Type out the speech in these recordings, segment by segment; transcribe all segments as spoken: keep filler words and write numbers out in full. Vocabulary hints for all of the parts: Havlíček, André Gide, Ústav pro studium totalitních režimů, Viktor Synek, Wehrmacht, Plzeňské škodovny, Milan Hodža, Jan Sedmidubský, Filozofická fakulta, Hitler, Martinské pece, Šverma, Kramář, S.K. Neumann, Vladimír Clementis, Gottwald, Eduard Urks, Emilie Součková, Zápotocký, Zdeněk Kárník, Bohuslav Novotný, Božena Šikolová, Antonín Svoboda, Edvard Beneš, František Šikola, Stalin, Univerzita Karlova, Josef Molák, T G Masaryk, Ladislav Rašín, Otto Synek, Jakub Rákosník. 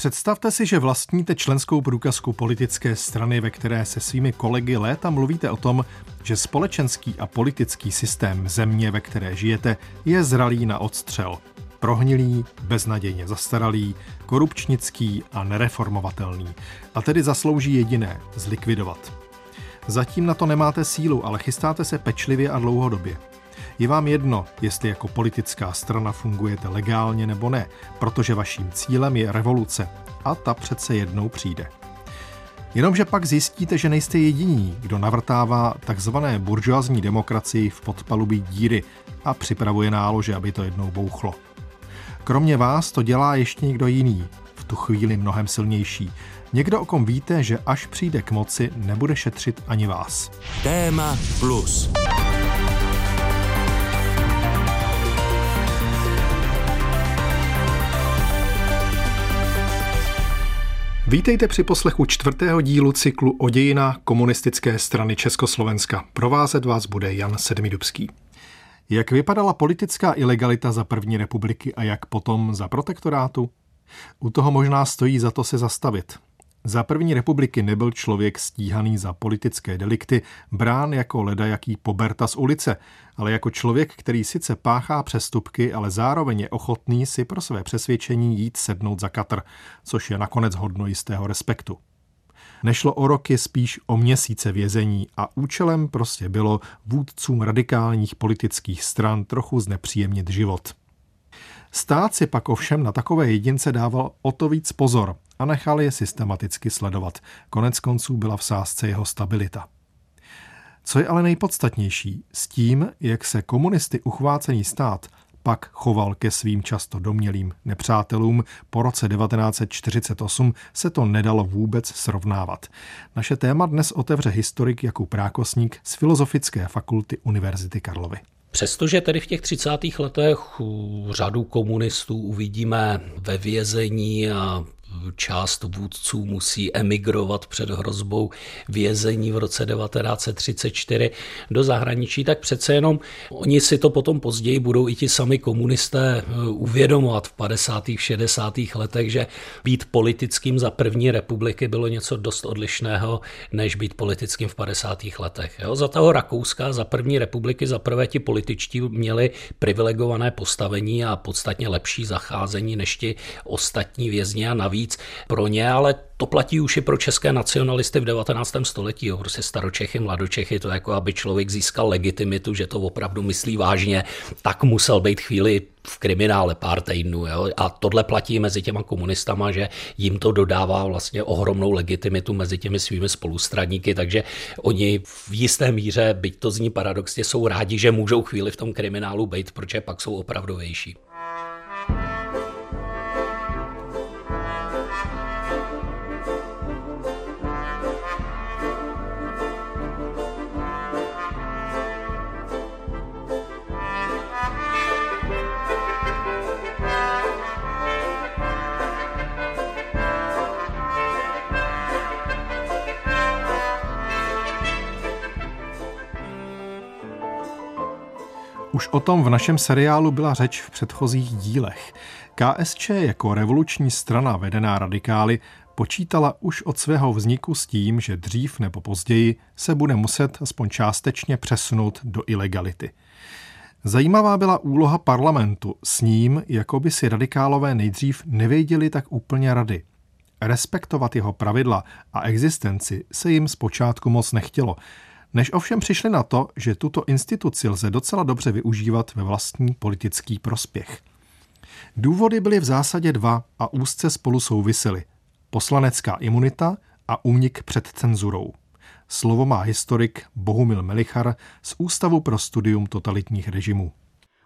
Představte si, že vlastníte členskou průkazku politické strany, ve které se svými kolegy léta mluvíte o tom, že společenský a politický systém země, ve které žijete, je zralý na odstřel. Prohnilý, beznadějně zastaralý, korupčnický a nereformovatelný. A tedy zaslouží jediné – zlikvidovat. Zatím na to nemáte sílu, ale chystáte se pečlivě a dlouhodobě. Je vám jedno, jestli jako politická strana fungujete legálně nebo ne, protože vaším cílem je revoluce a ta přece jednou přijde. Jenomže pak zjistíte, že nejste jediní, kdo navrtává takzvané buržoazní demokracii v podpalubí díry a připravuje nálože, aby to jednou bouchlo. Kromě vás to dělá ještě někdo jiný, v tu chvíli mnohem silnější. Někdo, o kom víte, že až přijde k moci, nebude šetřit ani vás. Téma plus. Vítejte při poslechu čtvrtého dílu cyklu o dějinách Komunistické strany Československa. Provázet vás bude Jan Sedmidubský. Jak vypadala politická ilegalita za první republiky a jak potom za protektorátu? U toho možná stojí za to se zastavit. Za první republiky nebyl člověk stíhaný za politické delikty brán jako ledajaký poberta z ulice, ale jako člověk, který sice páchá přestupky, ale zároveň je ochotný si pro své přesvědčení jít sednout za katr, což je nakonec hodno jistého respektu. Nešlo o roky, spíš o měsíce vězení a účelem prostě bylo vůdcům radikálních politických stran trochu znepříjemnit život. Stát si pak ovšem na takové jedince dával o to víc pozor a nechal je systematicky sledovat. Koneckonců byla v sázce jeho stabilita. Co je ale nejpodstatnější, s tím, jak se komunisty uchvácený stát pak choval ke svým často domnělým nepřátelům, po roce devatenáct set čtyřicet osm se to nedalo vůbec srovnávat. Naše téma dnes otevře historik Jakub Rákosník z Filozofické fakulty Univerzity Karlovy. Přestože tedy v těch třicátých letech řadu komunistů uvidíme ve vězení a část vůdců musí emigrovat před hrozbou vězení v roce devatenáct set třicet čtyři do zahraničí, tak přece jenom oni si to potom později budou i ti sami komunisté uvědomovat v padesátých, šedesátých letech, že být politickým za první republiky bylo něco dost odlišného, než být politickým v padesátých letech. Jo? Za toho Rakouska, za první republiky, za prvé ti političtí měli privilegované postavení a podstatně lepší zacházení než ti ostatní vězni a navíc pro ně, ale to platí už i pro české nacionalisty v devatenáctém století. Jo. Prostě staročechy, mladočechy, to jako aby člověk získal legitimitu, že to opravdu myslí vážně, tak musel být chvíli v kriminále pár týdnů. Jo. A tohle platí mezi těma komunistama, že jim to dodává vlastně ohromnou legitimitu mezi těmi svými spolustraníky, takže oni v jisté míře, byť to zní paradoxně, jsou rádi, že můžou chvíli v tom kriminálu být, protože pak jsou opravdovější. Už o tom v našem seriálu byla řeč v předchozích dílech. KSČ jako revoluční strana vedená radikály počítala už od svého vzniku s tím, že dřív nebo později se bude muset aspoň částečně přesunout do ilegality. Zajímavá byla úloha parlamentu, s ním, jako by si radikálové nejdřív nevěděli tak úplně rady. Respektovat jeho pravidla a existenci se jim zpočátku moc nechtělo, než ovšem přišli na to, že tuto instituci lze docela dobře využívat ve vlastní politický prospěch. Důvody byly v zásadě dva a úzce spolu souvisely. Poslanecká imunita a únik před cenzurou. Slovo má historik Bohumil Melichar z Ústavu pro studium totalitních režimů.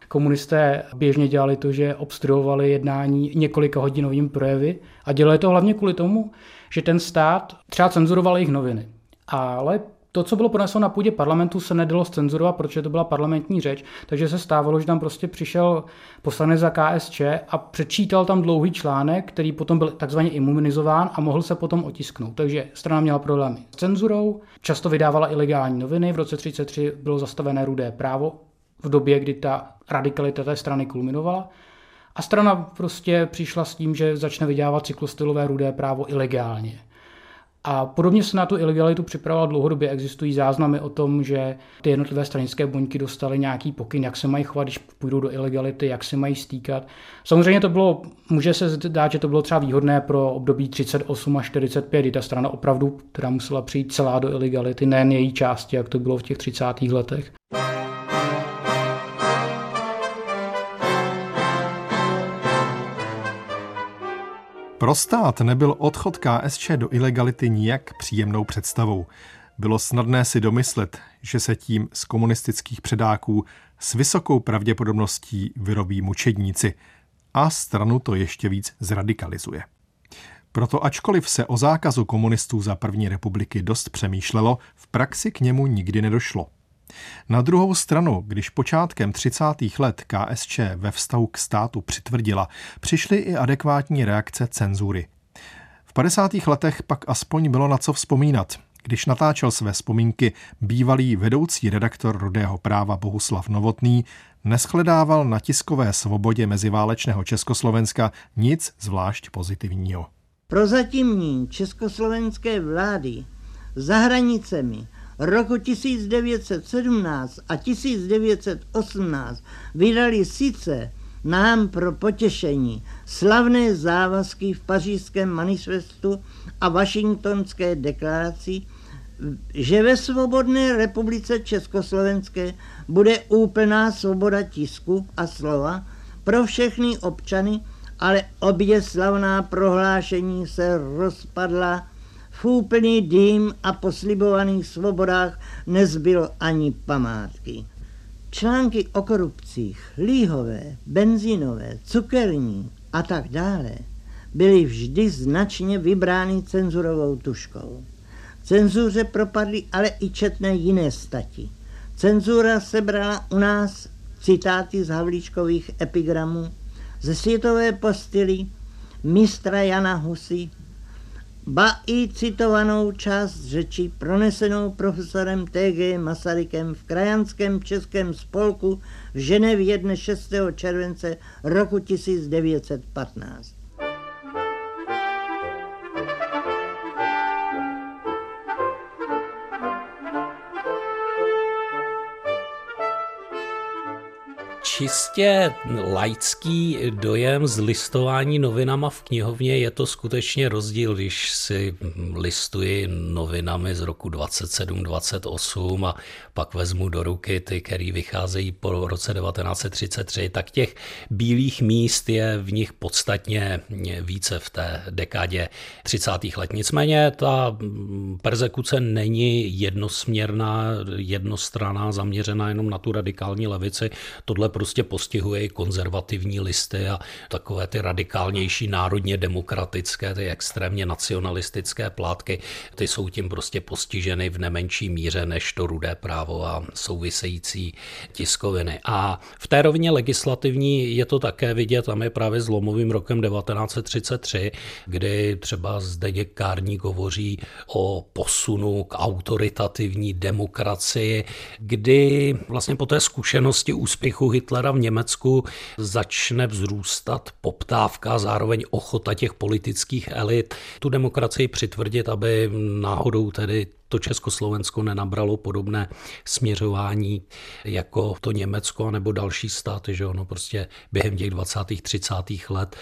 Komunisté běžně dělali to, že obstruovali jednání několika hodinovým projevy a dělali to hlavně kvůli tomu, že ten stát třeba cenzuroval jejich noviny, ale to, co bylo proneslo na půdě parlamentu, se nedalo zcenzurovat, protože to byla parlamentní řeč, takže se stávalo, že tam prostě přišel poslanec za KSČ a přečítal tam dlouhý článek, který potom byl takzvaně imunizován a mohl se potom otisknout. Takže strana měla problémy s cenzurou, často vydávala ilegální noviny, v roce devatenáct set třicet tři bylo zastavené Rudé právo v době, kdy ta radikalita té strany kulminovala. A strana prostě přišla s tím, že začne vydávat cyklostylové Rudé právo ilegálně. A podobně se na tu ilegalitu připravovala dlouhodobě. Existují záznamy o tom, že ty jednotlivé stranické buňky dostaly nějaký pokyn, jak se mají chovat, když půjdou do ilegality, jak se mají stýkat. Samozřejmě to bylo, může se zdát, že to bylo třeba výhodné pro období třicet osm a čtyřicet pět, kdy ta strana opravdu teda musela přijít celá do ilegality, nejen její části, jak to bylo v těch třicátých letech. Pro stát nebyl odchod K S Č do ilegality nijak příjemnou představou. Bylo snadné si domyslet, že se tím z komunistických předáků s vysokou pravděpodobností vyrobí mučedníci a stranu to ještě víc zradikalizuje. Proto ačkoliv se o zákazu komunistů za první republiky dost přemýšlelo, v praxi k němu nikdy nedošlo. Na druhou stranu, když počátkem třicátých let K S Č ve vztahu k státu přitvrdila, přišly i adekvátní reakce cenzury. V padesátých letech pak aspoň bylo na co vzpomínat, když natáčel své vzpomínky bývalý vedoucí redaktor Rudého práva Bohuslav Novotný, neshledával na tiskové svobodě meziválečného Československa nic zvlášť pozitivního. Prozatímní československé vlády za hranicemi roku tisíc devět set sedmnáct a tisíc devět set osmnáct vydali sice nám pro potěšení slavné závazky v pařížském manifestu a washingtonské deklaraci, že ve svobodné republice Československé bude úplná svoboda tisku a slova pro všechny občany, ale obě slavná prohlášení se rozpadla v úplný dým a po slibovaných svobodách nezbylo ani památky. Články o korupcích, líhové, benzínové, cukerní a tak dále byly vždy značně vybrány cenzurovou tuškou. Cenzuře propadly ale i četné jiné stati. Cenzura sebrala u nás citáty z Havlíčkových epigramů, ze světové postily mistra Jana Husy, ba i citovanou část řeči pronesenou profesorem T G Masarykem v krajanském českém spolku v Ženevě dne šestého července roku tisíc devět set patnáct. Čistě laický dojem z listování novinama v knihovně je to skutečně rozdíl, když si listuji novinami z roku dvacet sedm dvacet osm a pak vezmu do ruky ty, které vycházejí po roce devatenáct set třicet tři, tak těch bílých míst je v nich podstatně více v té dekádě třicátých let. Nicméně ta perzekuce není jednosměrná, jednostranná, zaměřená jenom na tu radikální levici. Tohle prostě postihuje i konzervativní listy a takové ty radikálnější národně demokratické, ty extrémně nacionalistické plátky, ty jsou tím prostě postiženy v nemenší míře než to Rudé právo a související tiskoviny. A v té rovině legislativní je to také vidět, tam je právě zlomovým rokem devatenáct set třicet tři, kdy třeba Zdeněk Kárník hovoří o posunu k autoritativní demokracii, kdy vlastně po té zkušenosti úspěchu Hitlera v Německu začne vzrůstat poptávka, zároveň ochota těch politických elit tu demokracii přitvrdit, aby náhodou tedy to Československo nenabralo podobné směřování jako to Německo nebo další státy, že ono prostě během těch dvacátých třicátých let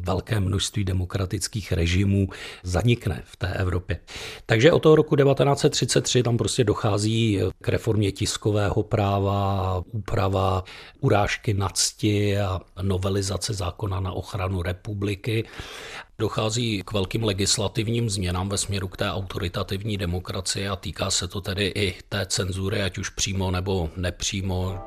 velké množství demokratických režimů zanikne v té Evropě. Takže od toho roku devatenáct set třicet tři tam prostě dochází k reformě tiskového práva, úprava urážky na cti a novelizace zákona na ochranu republiky. Dochází k velkým legislativním změnám ve směru k té autoritativní demokracii a týká se to tedy i té cenzury, ať už přímo nebo nepřímo.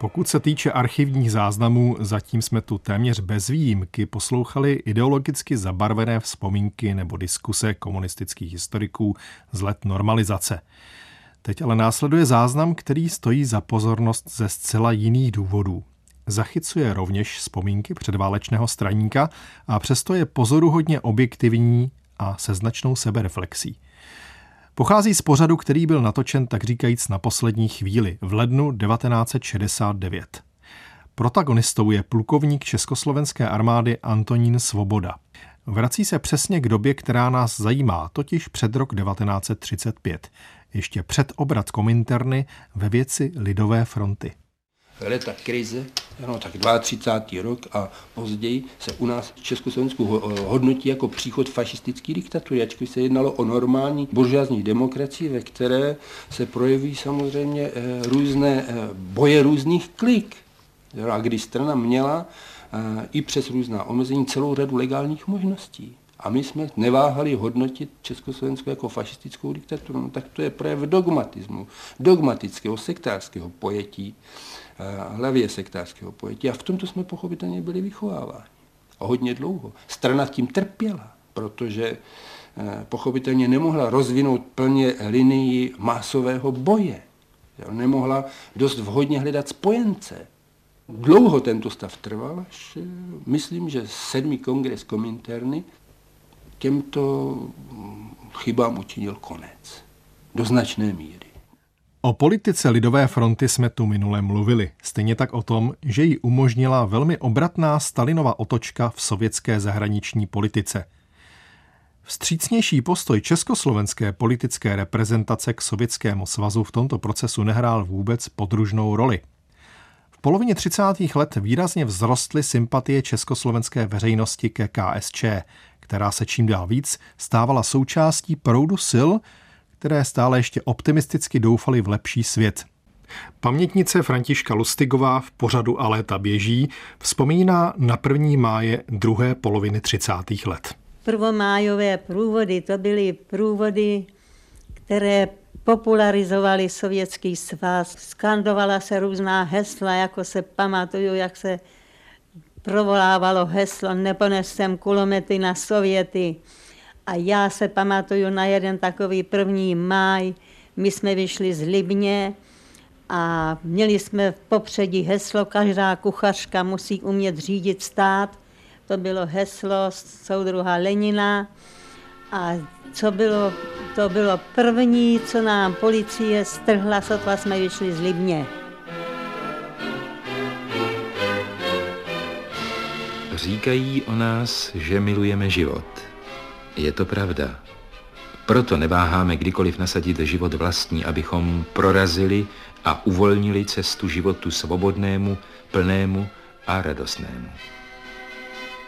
Pokud se týče archivních záznamů, zatím jsme tu téměř bez výjimky poslouchali ideologicky zabarvené vzpomínky nebo diskuse komunistických historiků z let normalizace. Teď ale následuje záznam, který stojí za pozornost ze zcela jiných důvodů. zachycuje rovněž vzpomínky předválečného straníka a přesto je pozoruhodně objektivní a se značnou sebereflexí. Pochází z pořadu, který byl natočen tak říkajíc na poslední chvíli v lednu devatenáct set šedesát devět. Protagonistou je plukovník Československé armády Antonín Svoboda. Vrací se přesně k době, která nás zajímá, totiž před rok devatenáct set třicet pět, ještě před obrat Kominterny ve věci Lidové fronty. Leta krize, no tak třicátý druhý rok a později se u nás v Československu hodnotí jako příchod fašistické diktatury, ačkoliv se jednalo o normální buržoazní demokracii, ve které se projeví samozřejmě různé boje různých klik. A když strana měla i přes různá omezení celou řadu legálních možností. A my jsme neváhali hodnotit Československo jako fašistickou diktaturu. No, tak to je projev dogmatismu, dogmatického sektářského pojetí, hlavě sektářského pojetí. A v tomto jsme pochopitelně byli vychováváni. A hodně dlouho. Strana tím trpěla, protože pochopitelně nemohla rozvinout plně linii masového boje. Nemohla dost vhodně hledat spojence. Dlouho tento stav trval, až myslím, že sedmý kongres Kominterny těmto chybám učinil konec. Do značné míry. O politice Lidové fronty jsme tu minule mluvili. Stejně tak o tom, že ji umožnila velmi obratná Stalinova otočka v sovětské zahraniční politice. Vstřícnější postoj československé politické reprezentace k Sovětskému svazu v tomto procesu nehrál vůbec podružnou roli. V polovině třicátých let výrazně vzrostly sympatie československé veřejnosti ke K S Č, která se čím dál víc stávala součástí proudu sil, které stále ještě optimisticky doufaly v lepší svět. Pamětnice Františka Lustigová v pořadu A léta běží vzpomíná na první máje druhé poloviny třicátých let. Prvomájové průvody, to byly průvody, které popularizovali Sovětský svaz. Skandovala se různá hesla, jako se pamatuju, jak se provolávalo heslo "Neponesem kulomety na Sověty". A já se pamatuju na jeden takový první máj. My jsme vyšli z Libně a měli jsme v popředí heslo "Každá kuchařka musí umět řídit stát". To bylo heslo soudruha Lenina. A co bylo, to bylo první, co nám policie strhla, sotva jsme vyšli z Libně. Říkají o nás, že milujeme život. Je to pravda. Proto neváháme kdykoliv nasadit život vlastní, abychom prorazili a uvolnili cestu životu svobodnému, plnému a radostnému.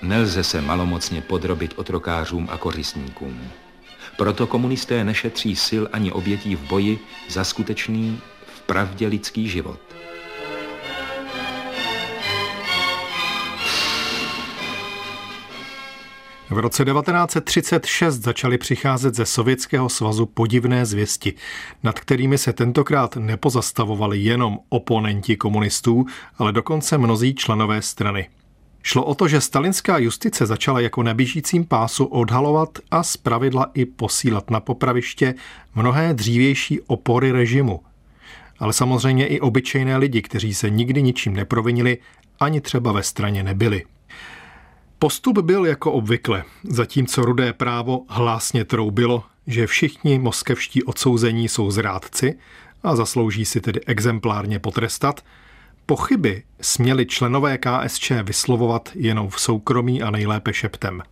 Nelze se malomocně podrobit otrokářům a kořistníkům. Proto komunisté nešetří sil ani obětí v boji za skutečný, vpravdě lidský život. V roce devatenáct set třicet šest začaly přicházet ze Sovětského svazu podivné zvěsti, nad kterými se tentokrát nepozastavovali jenom oponenti komunistů, ale dokonce mnozí členové strany. Šlo o to, že stalinská justice začala jako na běžícím pásu odhalovat a zpravidla i posílat na popraviště mnohé dřívější opory režimu. Ale samozřejmě i obyčejné lidi, kteří se nikdy ničím neprovinili, ani třeba ve straně nebyli. Postup byl jako obvykle, zatímco Rudé právo hlásně troubilo, že všichni moskevští odsouzení jsou zrádci a zaslouží si tedy exemplárně potrestat, pochyby směli členové K S Č vyslovovat jenom v soukromí a nejlépe šeptem.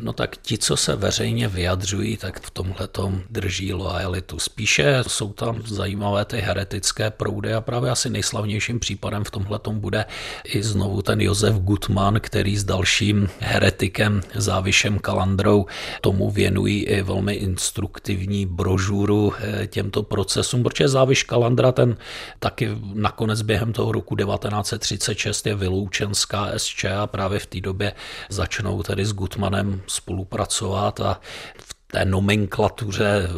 No tak ti, co se veřejně vyjadřují, tak v tomhletom drží loajalitu. Spíše jsou tam zajímavé ty heretické proudy a právě asi nejslavnějším případem v tomhletom bude i znovu ten Josef Guttmann, který s dalším heretikem Závišem Kandrou tomu věnují i velmi instruktivní brožuru těmto procesům, protože Záviš Kandra ten taky nakonec během toho roku devatenáct set třicet šest je vyloučen z K S Č a právě v té době začnou tedy s Guttmannem spolupracovat a v té nomenklatuře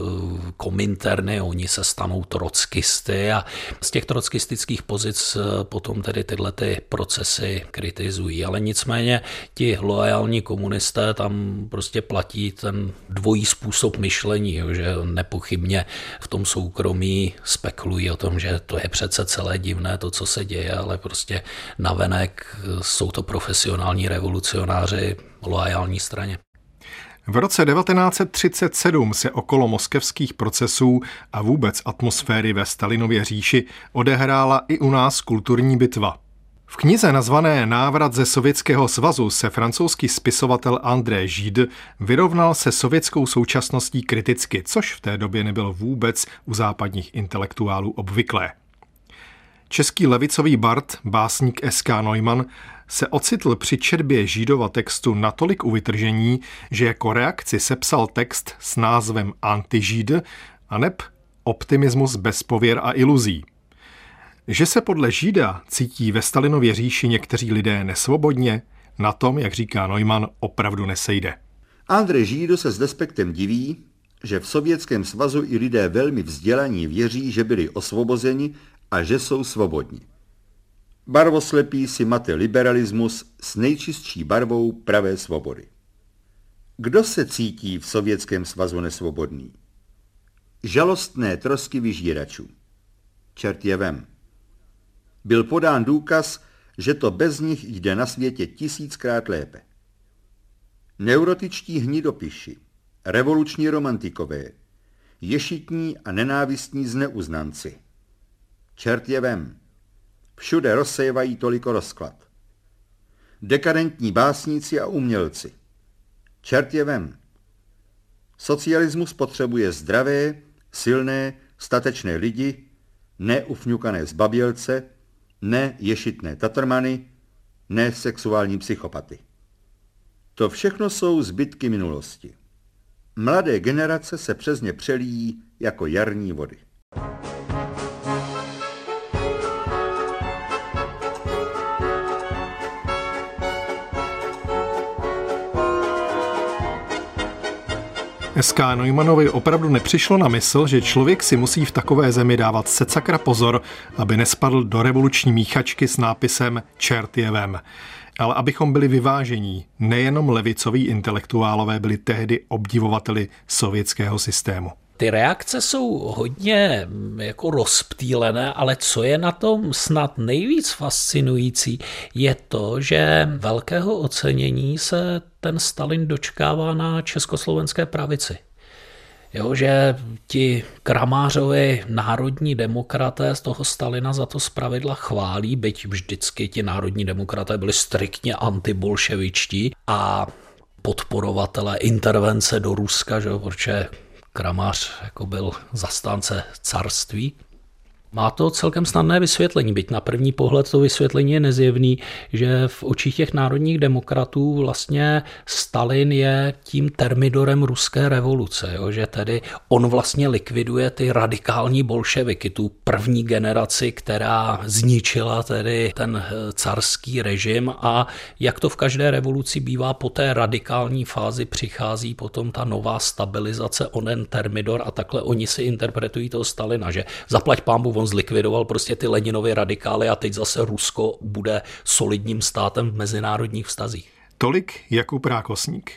Kominterny, oni se stanou trockisty a z těch trockistických pozic potom tedy tyhle ty procesy kritizují. Ale nicméně ti loajální komunisté tam prostě platí ten dvojí způsob myšlení, že nepochybně v tom soukromí spekulují o tom, že to je přece celé divné to, co se děje, ale prostě navenek jsou to profesionální revolucionáři loajální straně. V roce devatenáct set třicet sedm se okolo moskevských procesů a vůbec atmosféry ve Stalinově říši odehrála i u nás kulturní bitva. V knize nazvané Návrat ze Sovětského svazu se francouzský spisovatel André Gide vyrovnal se sovětskou současností kriticky, což v té době nebylo vůbec u západních intelektuálů obvyklé. Český levicový bard, básník S K Neumann, se ocitl při četbě Židova textu natolik u vytržení, že jako reakci sepsal text s názvem Antižid aneb Optimismus bez pověr a iluzí. Že se podle Žida cítí ve Stalinově říši někteří lidé nesvobodně, na tom, jak říká Neumann, opravdu nesejde. André Gide se s despektem diví, že v Sovětském svazu i lidé velmi vzdělaní věří, že byli osvobozeni a že jsou svobodní. Barvoslepí si mate liberalismus s nejčistší barvou pravé svobody. Kdo se cítí v Sovětském svazu nesvobodný? Žalostné trosky vyžíračů. Čert je vem. Byl podán důkaz, že to bez nich jde na světě tisíckrát lépe. Neurotičtí hnidopiši, revoluční romantikové, ješitní a nenávistní zneuznanci. Čert je vem. Všude rozsévají toliko rozklad. Dekadentní básníci a umělci. Čert je vem. Socialismus potřebuje zdravé, silné, statečné lidi, ne ufňukané zbabělce, ne ješitné tatrmany, ne sexuální psychopaty. To všechno jsou zbytky minulosti. Mladé generace se přes ně přelíjí jako jarní vody. S K Neumannovi opravdu nepřišlo na mysl, že člověk si musí v takové zemi dávat secakra pozor, aby nespadl do revoluční míchačky s nápisem Čert je vem. Ale abychom byli vyvážení, nejenom levicoví intelektuálové byli tehdy obdivovateli sovětského systému. Ty reakce jsou hodně jako rozptýlené, ale co je na tom snad nejvíc fascinující, je to, že velkého ocenění se ten Stalin dočkává na československé pravici. Jo, že ti Kramářovi národní demokraté z toho Stalina za to zpravidla chválí, byť vždycky ti národní demokraté byli striktně antibolševičtí a podporovatelé intervence do Ruska, že jo, protože Kramář jako byl zastánce carství. Má to celkem snadné vysvětlení, byť na první pohled to vysvětlení je nezjevný, že v očích těch národních demokratů vlastně Stalin je tím termidorem ruské revoluce, jo? Že tedy on vlastně likviduje ty radikální bolševiky, tu první generaci, která zničila tedy ten carský režim, a jak to v každé revoluci bývá, po té radikální fázi přichází potom ta nová stabilizace, onen termidor, a takhle oni si interpretují toho Stalina, že zaplať pánbu, on zlikvidoval prostě ty Leninovy radikály a teď zase Rusko bude solidním státem v mezinárodních vztazích. Tolik Jakub Rákosník.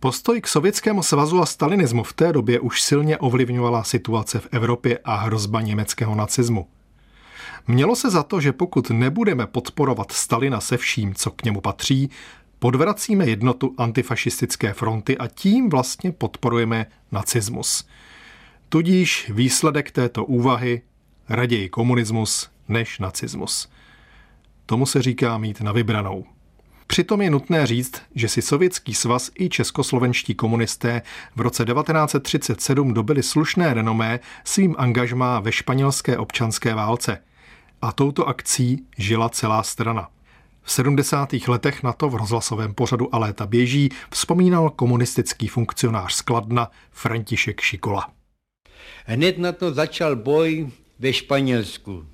Postoj k Sovětskému svazu a stalinismu v té době už silně ovlivňovala situace v Evropě a hrozba německého nacismu. Mělo se za to, že pokud nebudeme podporovat Stalina se vším, co k němu patří, podvracíme jednotu antifašistické fronty a tím vlastně podporujeme nacismus. Tudíž výsledek této úvahy raději komunismus než nacismus. Tomu se říká mít na vybranou. Přitom je nutné říct, že si Sovětský svaz i českoslovenští komunisté v roce devatenáct set třicet sedm dobyli slušné renomé svým angažmá ve španělské občanské válce. A touto akcí žila celá strana. V sedmdesátých letech na to v rozhlasovém pořadu A léta běží vzpomínal komunistický funkcionář z Kladna František Šikola. Hned na to začal boj ve Španělsku.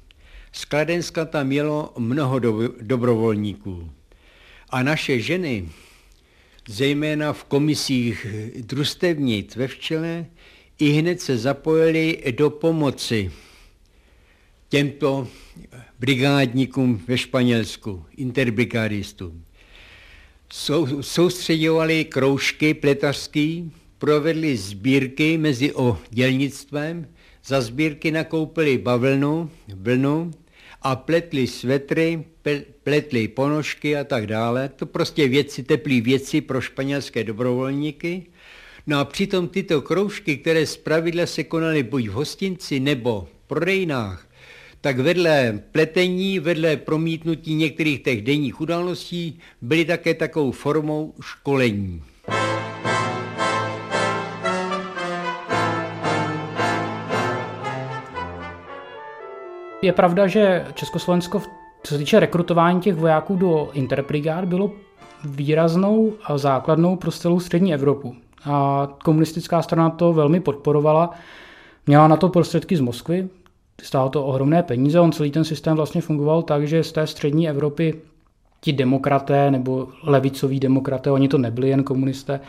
Z Kladenska tam jelo mnoho do, dobrovolníků. A naše ženy zejména v komisích družstevnic ve Včele, i hned se zapojili do pomoci těmto brigádníkům ve Španělsku, interbrigádistům. Sou, soustředovali kroužky pletařský, provedli sbírky mezi dělnictvem, za sbírky nakoupili bavlnu, vlnu a pletli svetry, pletli ponožky a tak dále. To prostě věci, teplý věci pro španělské dobrovolníky. No a přitom tyto kroužky, které zpravidla se konaly buď v hostinci nebo v prodejnách, tak vedle pletení, vedle promítnutí některých těch denních událostí, byly také takovou formou školení. Je pravda, že Československo, co se týče rekrutování těch vojáků do interbrigád, bylo výraznou a základnou pro celou střední Evropu. A komunistická strana to velmi podporovala, měla na to prostředky z Moskvy, stálo to ohromné peníze, on celý ten systém vlastně fungoval tak, že z té střední Evropy ti demokraté nebo levicoví demokraté, oni to nebyli jen komunisté,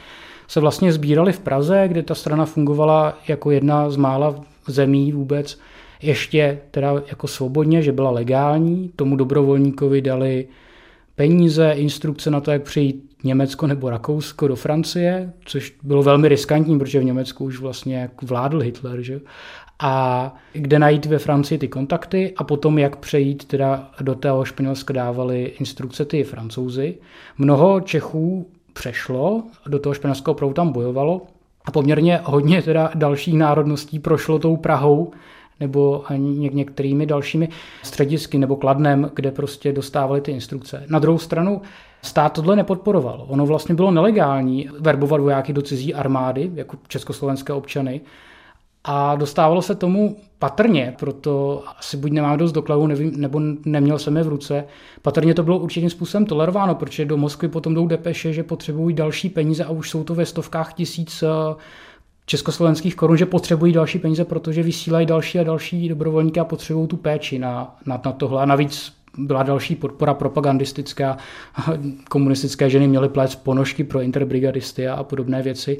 se vlastně sbírali v Praze, kde ta strana fungovala jako jedna z mála zemí vůbec, ještě teda jako svobodně, že byla legální, tomu dobrovolníkovi dali peníze, instrukce na to, jak přijít Německo nebo Rakousko do Francie, což bylo velmi riskantní, protože v Německu už vlastně vládl Hitler, že? A kde najít ve Francii ty kontakty a potom jak přejít teda do tého Španělska dávali instrukce ty Francouzi. Mnoho Čechů přešlo, do toho španělského proudu tam bojovalo a poměrně hodně teda dalších národností prošlo tou Prahou nebo něk- některými dalšími středisky nebo Kladnem, kde prostě dostávali ty instrukce. Na druhou stranu stát tohle nepodporoval. Ono vlastně bylo nelegální verbovat vojáky do cizí armády, jako československé občany, a dostávalo se tomu patrně, proto asi buď nemám dost dokladů, nevím, nebo neměl jsem je v ruce, patrně to bylo určitým způsobem tolerováno, protože do Moskvy potom jdou depeše, že potřebují další peníze a už jsou to ve stovkách tisíc československých korun, že potřebují další peníze, protože vysílají další a další dobrovolníky a potřebují tu péči na, na, na tohle. A navíc byla další podpora propagandistická, komunistické ženy měly plést ponožky pro interbrigadisty a podobné věci.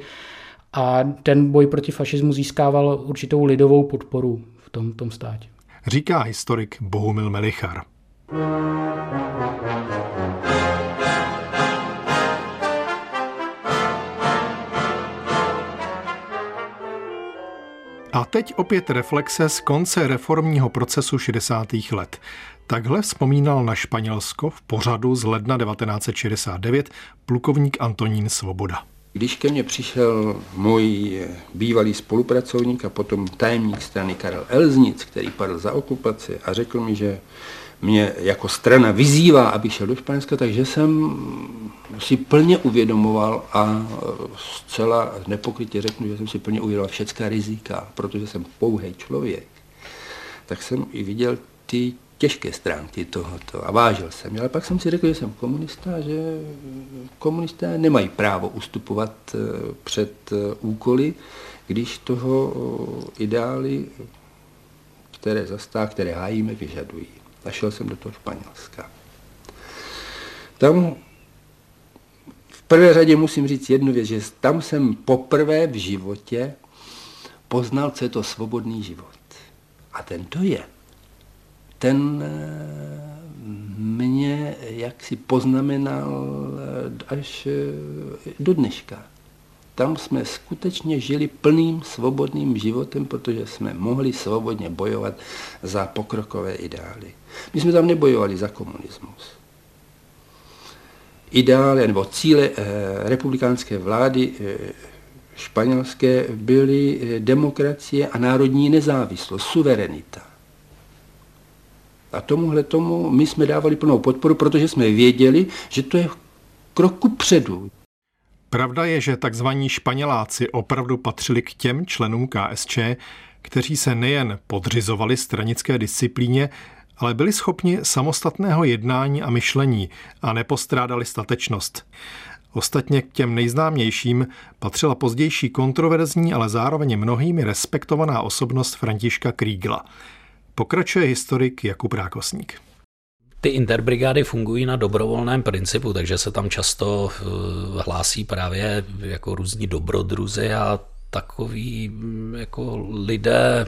A ten boj proti fašismu získával určitou lidovou podporu v tom, tom státě. Říká historik Bohumil Melichar. A teď opět reflexe z konce reformního procesu šedesátých let. Takhle vzpomínal na Španělsko v pořadu z ledna devatenáct set šedesát devět plukovník Antonín Svoboda. Když ke mně přišel můj bývalý spolupracovník a potom tajemník strany Karel Elznic, který padl za okupaci a řekl mi, že mě jako strana vyzývá, abych šel do Španělska, takže jsem si plně uvědomoval a zcela nepokrytě řeknu, že jsem si plně uvědomoval všechna rizika, protože jsem pouhý člověk, tak jsem i viděl ty těžké stránky tohoto a vážil jsem. Ale pak jsem si řekl, že jsem komunista, že komunisté nemají právo ustupovat před úkoly, když toho ideály, které zastá, které hájíme, vyžadují. A šel jsem do toho Španělska. Tam v prvé řadě musím říct jednu věc, že tam jsem poprvé v životě poznal, co je to svobodný život. A ten to je. Ten mě jaksi poznamenal až do dneška. Tam jsme skutečně žili plným svobodným životem, protože jsme mohli svobodně bojovat za pokrokové ideály. My jsme tam nebojovali za komunismus. Ideály nebo cíle republikánské vlády španělské byly demokracie a národní nezávislost, suverenita. A tomuhle tomu my jsme dávali plnou podporu, protože jsme věděli, že to je krok kupředu. Pravda je, že takzvaní Španěláci opravdu patřili k těm členům K S Č, kteří se nejen podřizovali stranické disciplíně, ale byli schopni samostatného jednání a myšlení a nepostrádali statečnost. Ostatně k těm nejznámějším patřila pozdější kontroverzní, ale zároveň mnohými respektovaná osobnost Františka Kriegla. Pokračuje historik Jakub Rákosník. Ty interbrigády fungují na dobrovolném principu, takže se tam často hlásí právě jako různí dobrodruzi a takoví jako lidé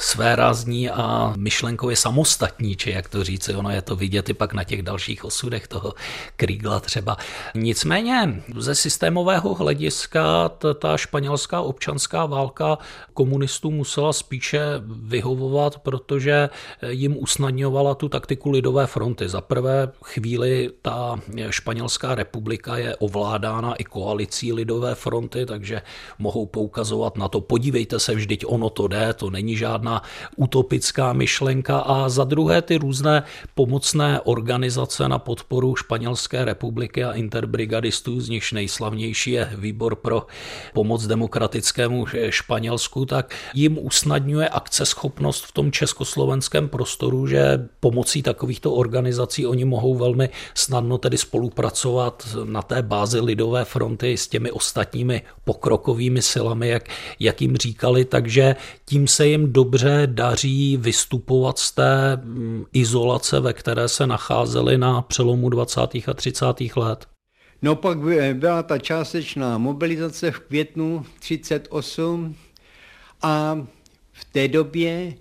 svérázní a myšlenkově samostatní, či jak to říci, ono je to vidět i pak na těch dalších osudech toho Kriegla třeba. Nicméně ze systémového hlediska ta španělská občanská válka komunistů musela spíše vyhovovat, protože jim usnadňovala tu taktiku lidové fronty. Za prvé chvíli ta španělská republika je ovládána i koalicí lidové fronty, takže mohou poukazovat na to, podívejte se, vždyť ono to jde, to není žádná utopická myšlenka, a za druhé ty různé pomocné organizace na podporu španělské republiky a interbrigadistů, z nichž nejslavnější je Výbor pro pomoc demokratickému Španělsku, tak jim usnadňuje akceschopnost v tom československém prostoru, že pomocí takovýchto organizací oni mohou velmi snadno tedy spolupracovat na té bázi lidové fronty s těmi ostatními pokrokovými silami, jak, jak jim říkali, takže tím se jim dobře daří vystupovat z té izolace, ve které se nacházeli na přelomu dvacátých a třicátých let. No pak byla ta částečná mobilizace v květnu třicet osm a v té době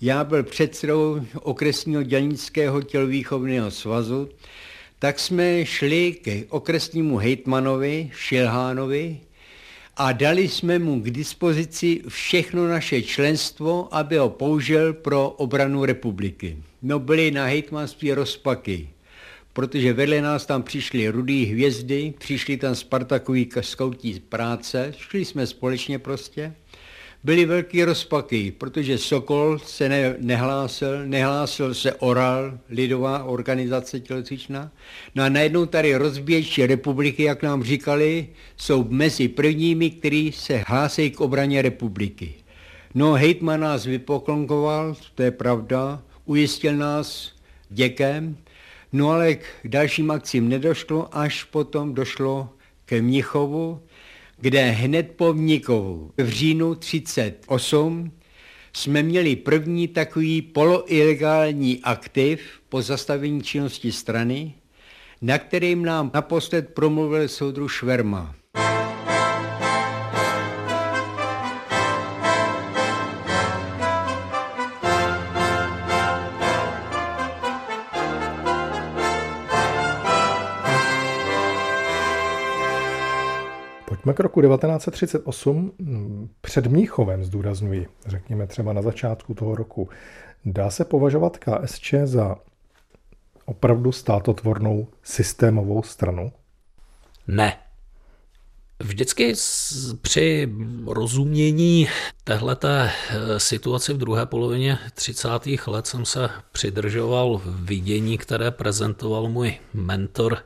já byl předsedou okresního dělnického tělovýchovného svazu, tak jsme šli k okresnímu hejtmanovi Šilhánovi a dali jsme mu k dispozici všechno naše členstvo, aby ho použil pro obranu republiky. No byly na hejtmanství rozpaky, protože vedle nás tam přišly Rudý hvězdy, přišli tam Spartakoví skautí práce, šli jsme společně prostě. Byly velký rozpaky, protože Sokol se ne, nehlásil, nehlásil se Oral, lidová organizace tělocvičná. No a najednou tady rozběžci republiky, jak nám říkali, jsou mezi prvními, kteří se hlásí k obraně republiky. No hejtman nás vypoklonkoval, to je pravda, ujistil nás děkem, no ale k dalším akcím nedošlo, až potom došlo ke Mnichovu, kde hned po Mnichovu v říjnu třicet osm jsme měli první takový poloilegální aktiv po zastavení činnosti strany, na kterým nám naposled promluvil soudruh Šverma. K roku devatenáct set třicet osm před Mnichovem, zdůraznuji, řekněme třeba na začátku toho roku, dá se považovat K S Č za opravdu státotvornou systémovou stranu? Ne. Vždycky při rozumění téhleté situaci v druhé polovině třicátých let jsem se přidržoval vidění, které prezentoval můj mentor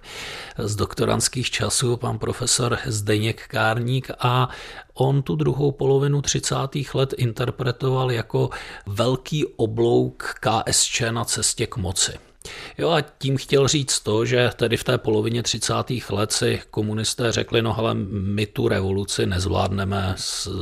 z doktorandských časů, pan profesor Zdeněk Kárník, a on tu druhou polovinu třicátých let interpretoval jako velký oblouk K S Č na cestě k moci. Jo, a tím chtěl říct to, že tedy v té polovině třicátých let si komunisté řekli, no hele, my tu revoluci nezvládneme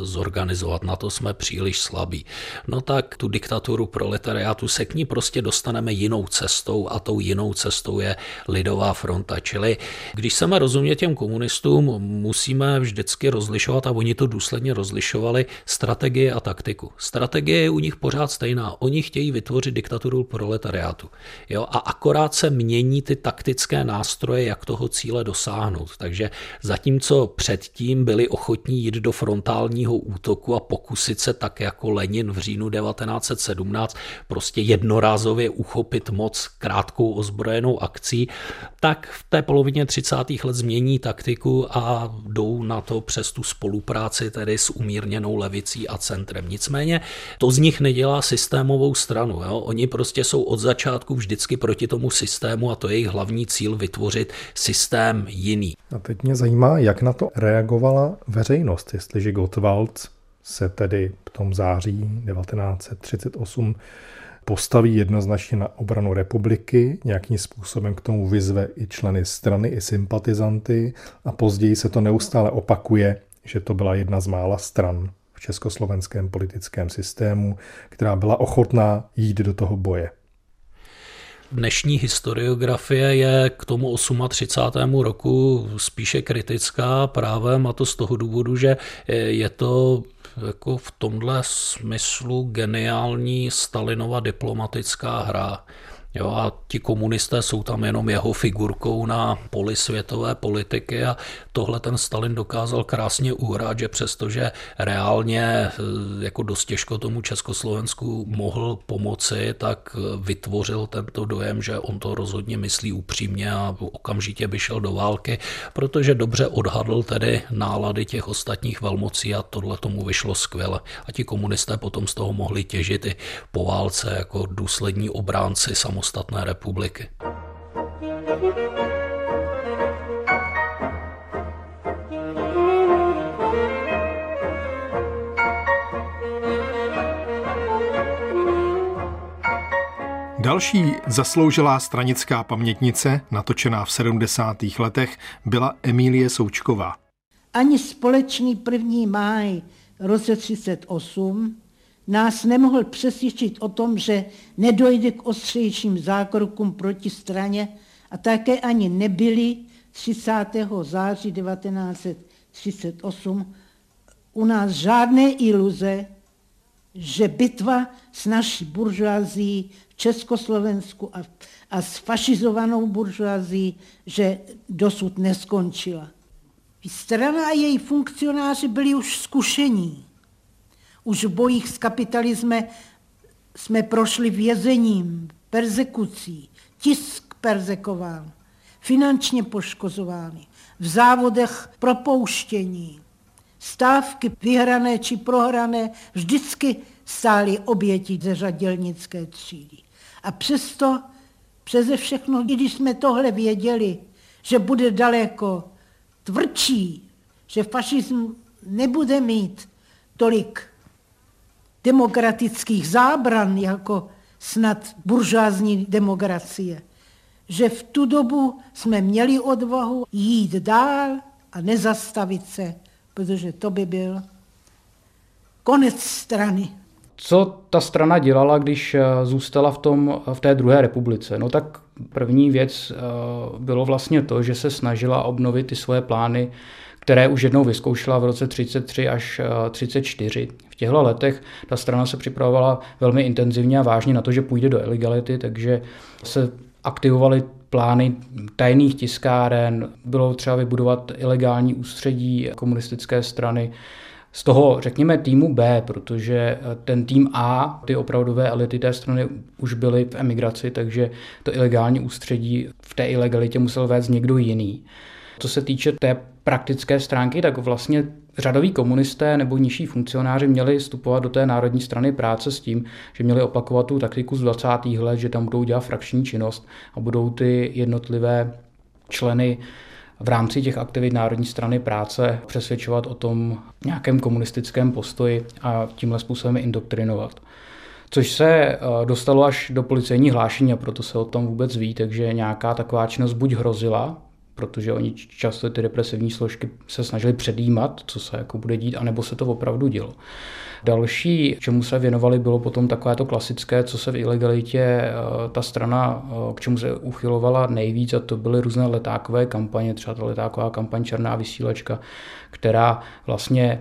zorganizovat, na to jsme příliš slabí. No tak tu diktaturu proletariátu se k ní prostě dostaneme jinou cestou, a tou jinou cestou je lidová fronta. Čili když chceme rozumět těm komunistům, musíme vždycky rozlišovat, a oni to důsledně rozlišovali, strategii a taktiku. Strategie je u nich pořád stejná, oni chtějí vytvořit diktaturu proletariátu. Jo, a akorát se mění ty taktické nástroje, jak toho cíle dosáhnout. Takže zatímco předtím byli ochotní jít do frontálního útoku a pokusit se tak jako Lenin v říjnu devatenáct set sedmnáct prostě jednorázově uchopit moc krátkou ozbrojenou akcí, tak v té polovině třicátých let změní taktiku a jdou na to přes tu spolupráci tedy s umírněnou levicí a centrem. Nicméně to z nich nedělá systémovou stranu. Jo? Oni prostě jsou od začátku vždycky proti tomu systému, a to je jejich hlavní cíl vytvořit systém jiný. A teď mě zajímá, jak na to reagovala veřejnost, jestliže Gottwald se tedy v tom září devatenáct set třicet osm postaví jednoznačně na obranu republiky, nějakým způsobem k tomu vyzve i členy strany, i sympatizanty, a později se to neustále opakuje, že to byla jedna z mála stran v československém politickém systému, která byla ochotná jít do toho boje. dnešní historiografie je k tomu třicátému osmému roku spíše kritická právem, a to z toho důvodu, že je to jako v tomhle smyslu geniální Stalinova diplomatická hra. Jo, a ti komunisté jsou tam jenom jeho figurkou na poli světové politiky a tohle ten Stalin dokázal krásně uhrát, že přestože reálně jako dost těžko tomu Československu mohl pomoci, tak vytvořil tento dojem, že on to rozhodně myslí upřímně a okamžitě by šel do války, protože dobře odhadl tedy nálady těch ostatních velmocí a tohle tomu vyšlo skvěle. A ti komunisté potom z toho mohli těžit i po válce jako důslední obránci samostatní ostatné republiky. Další zasloužilá stranická pamětnice, natočená v sedmdesátých letech, byla Emilie Součková. Ani společný první máj roce třicet osm nás nemohl přesvědčit o tom, že nedojde k ostřejším zákrokům proti straně, a také ani nebyly třicátého září devatenáct set třicet osm u nás žádné iluze, že bitva s naší buržoazí v Československu a, a s fašizovanou buržoazí, že dosud neskončila. Strana a její funkcionáři byli už zkušení. Už v bojích s kapitalismem jsme prošli vězením, persekucí, tisk persekován, finančně poškozovány, v závodech propouštění, stávky vyhrané či prohrané vždycky stály oběti ze řad dělnické třídy. A přesto, přeze všechno, když jsme tohle věděli, že bude daleko tvrdší, že fašismus nebude mít tolik demokratických zábran, jako snad buržoazní demokracie. Že v tu dobu jsme měli odvahu jít dál a nezastavit se, protože to by byl konec strany. Co ta strana dělala, když zůstala v tom, v té druhé republice? No tak první věc bylo vlastně to, že se snažila obnovit ty svoje plány, které už jednou vyzkoušela v roce třicet tři až třicet čtyři. V těchto letech ta strana se připravovala velmi intenzivně a vážně na to, že půjde do ilegality, takže se aktivovaly plány tajných tiskáren, bylo třeba vybudovat ilegální ústředí komunistické strany. Z toho, řekněme, týmu B, protože ten tým A, ty opravdové elity té strany už byly v emigraci, takže to ilegální ústředí v té ilegalitě musel vést někdo jiný. Co se týče té praktické stránky, tak vlastně řadoví komunisté nebo nižší funkcionáři měli vstupovat do té Národní strany práce s tím, že měli opakovat tu taktiku z dvacátých let, že tam budou dělat frakční činnost a budou ty jednotlivé členy v rámci těch aktivit Národní strany práce přesvědčovat o tom nějakém komunistickém postoji a tímhle způsobem indoktrinovat. Což se dostalo až do policejní hlášení, a proto se o tom vůbec ví, takže nějaká taková činnost buď hrozila, protože oni často ty represivní složky se snažili předjímat, co se jako bude dít, anebo se to opravdu dělo. Další, čemu se věnovali, bylo potom takové to klasické, co se v ilegalitě ta strana, k čemu se uchylovala nejvíc, a to byly různé letákové kampaně, třeba ta letáková kampaň Černá vysílačka, která vlastně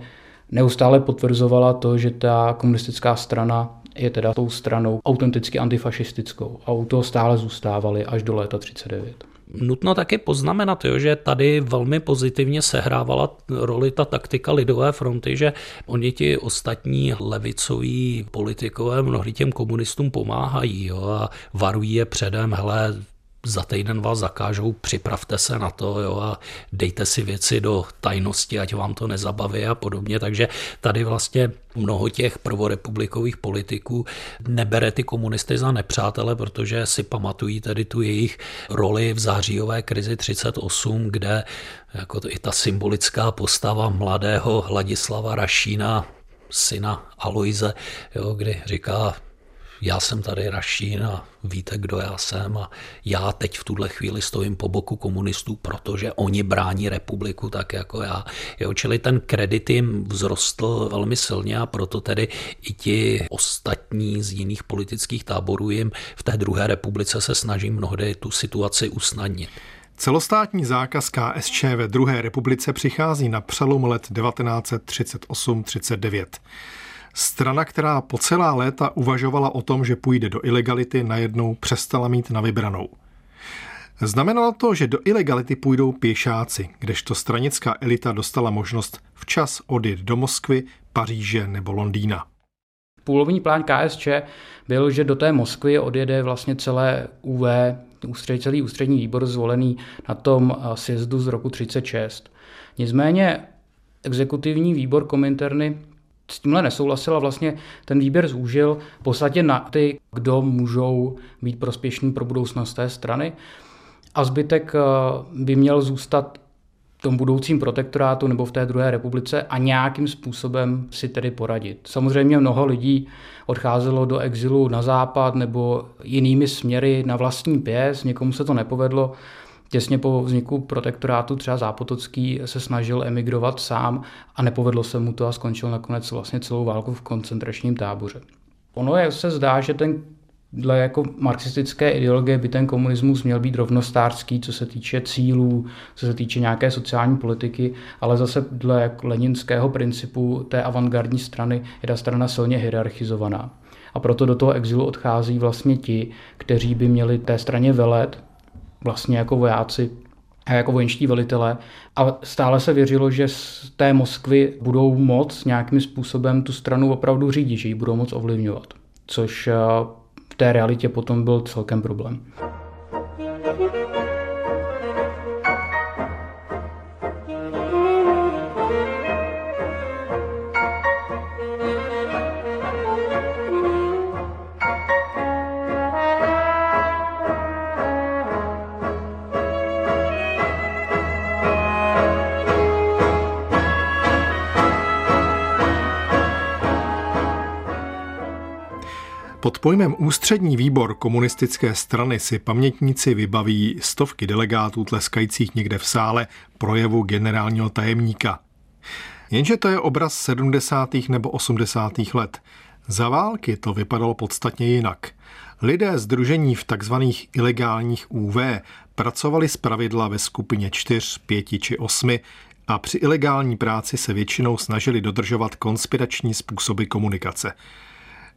neustále potvrzovala to, že ta komunistická strana je teda tou stranou autenticky antifašistickou, a u toho stále zůstávali až do léta třicet devět. Nutno taky poznamenat, jo, že tady velmi pozitivně sehrávala roli ta taktika Lidové fronty, že oni ti ostatní levicoví politikové mnohdy těm komunistům pomáhají, jo, a varují je předem, hele, za týden vás zakážou, připravte se na to, jo, a dejte si věci do tajnosti, ať vám to nezabaví a podobně. Takže tady vlastně mnoho těch prvorepublikových politiků nebere ty komunisty za nepřátele, protože si pamatují tady tu jejich roli v zářijové krizi třicet osm, kde jako i ta symbolická postava mladého Ladislava Rašína, syna Aloize, jo, kdy říká, já jsem tady Rašín a víte, kdo já jsem a já teď v tuhle chvíli stojím po boku komunistů, protože oni brání republiku tak jako já. Jo, čili ten kredit jim vzrostl velmi silně a proto tedy i ti ostatní z jiných politických táborů jim v té druhé republice se snaží mnohdy tu situaci usnadnit. Celostátní zákaz K S Č ve druhé republice přichází na přelom let devatenáct třicet osm třicet devět. Strana, která po celá léta uvažovala o tom, že půjde do ilegality, najednou přestala mít na vybranou. Znamenalo to, že do ilegality půjdou pěšáci, kdežto stranická elita dostala možnost včas odjet do Moskvy, Paříže nebo Londýna. Původní plán K S Č byl, že do té Moskvy odjede vlastně celé ÚV, celý ústřední výbor zvolený na tom sjezdu z roku třicet šest. Nicméně exekutivní výbor Kominterny s tímhle nesouhlasil a vlastně ten výběr zúžil v podstatě na ty, kdo můžou být prospěšní pro budoucnost té strany. A zbytek by měl zůstat v tom budoucím protektorátu nebo v té druhé republice a nějakým způsobem si tedy poradit. Samozřejmě mnoho lidí odcházelo do exilu na západ nebo jinými směry na vlastní pěst, někomu se to nepovedlo. Těsně po vzniku protektorátu třeba Zápotocký se snažil emigrovat sám a nepovedlo se mu to a skončil nakonec vlastně celou válku v koncentračním táboře. Ono je, se zdá, že ten dle jako marxistické ideologie by ten komunismus měl být rovnostářský, co se týče cílů, co se týče nějaké sociální politiky, ale zase dle leninského principu té avantgardní strany je ta strana silně hierarchizovaná. A proto do toho exilu odchází vlastně ti, kteří by měli té straně velet, vlastně jako vojáci, jako vojenští velitelé. A stále se věřilo, že z té Moskvy budou moc nějakým způsobem tu stranu opravdu řídit, že ji budou moc ovlivňovat, což v té realitě potom byl celkem problém. Pod pojmem Ústřední výbor komunistické strany si pamětníci vybaví stovky delegátů tleskajících někde v sále projevu generálního tajemníka. Jenže to je obraz sedmdesátých nebo osmdesátých let. Za války to vypadalo podstatně jinak. Lidé sdružení v takzvaných ilegálních ÚV pracovali zpravidla ve skupině čtyř, pěti či osmi a při ilegální práci se většinou snažili dodržovat konspirační způsoby komunikace.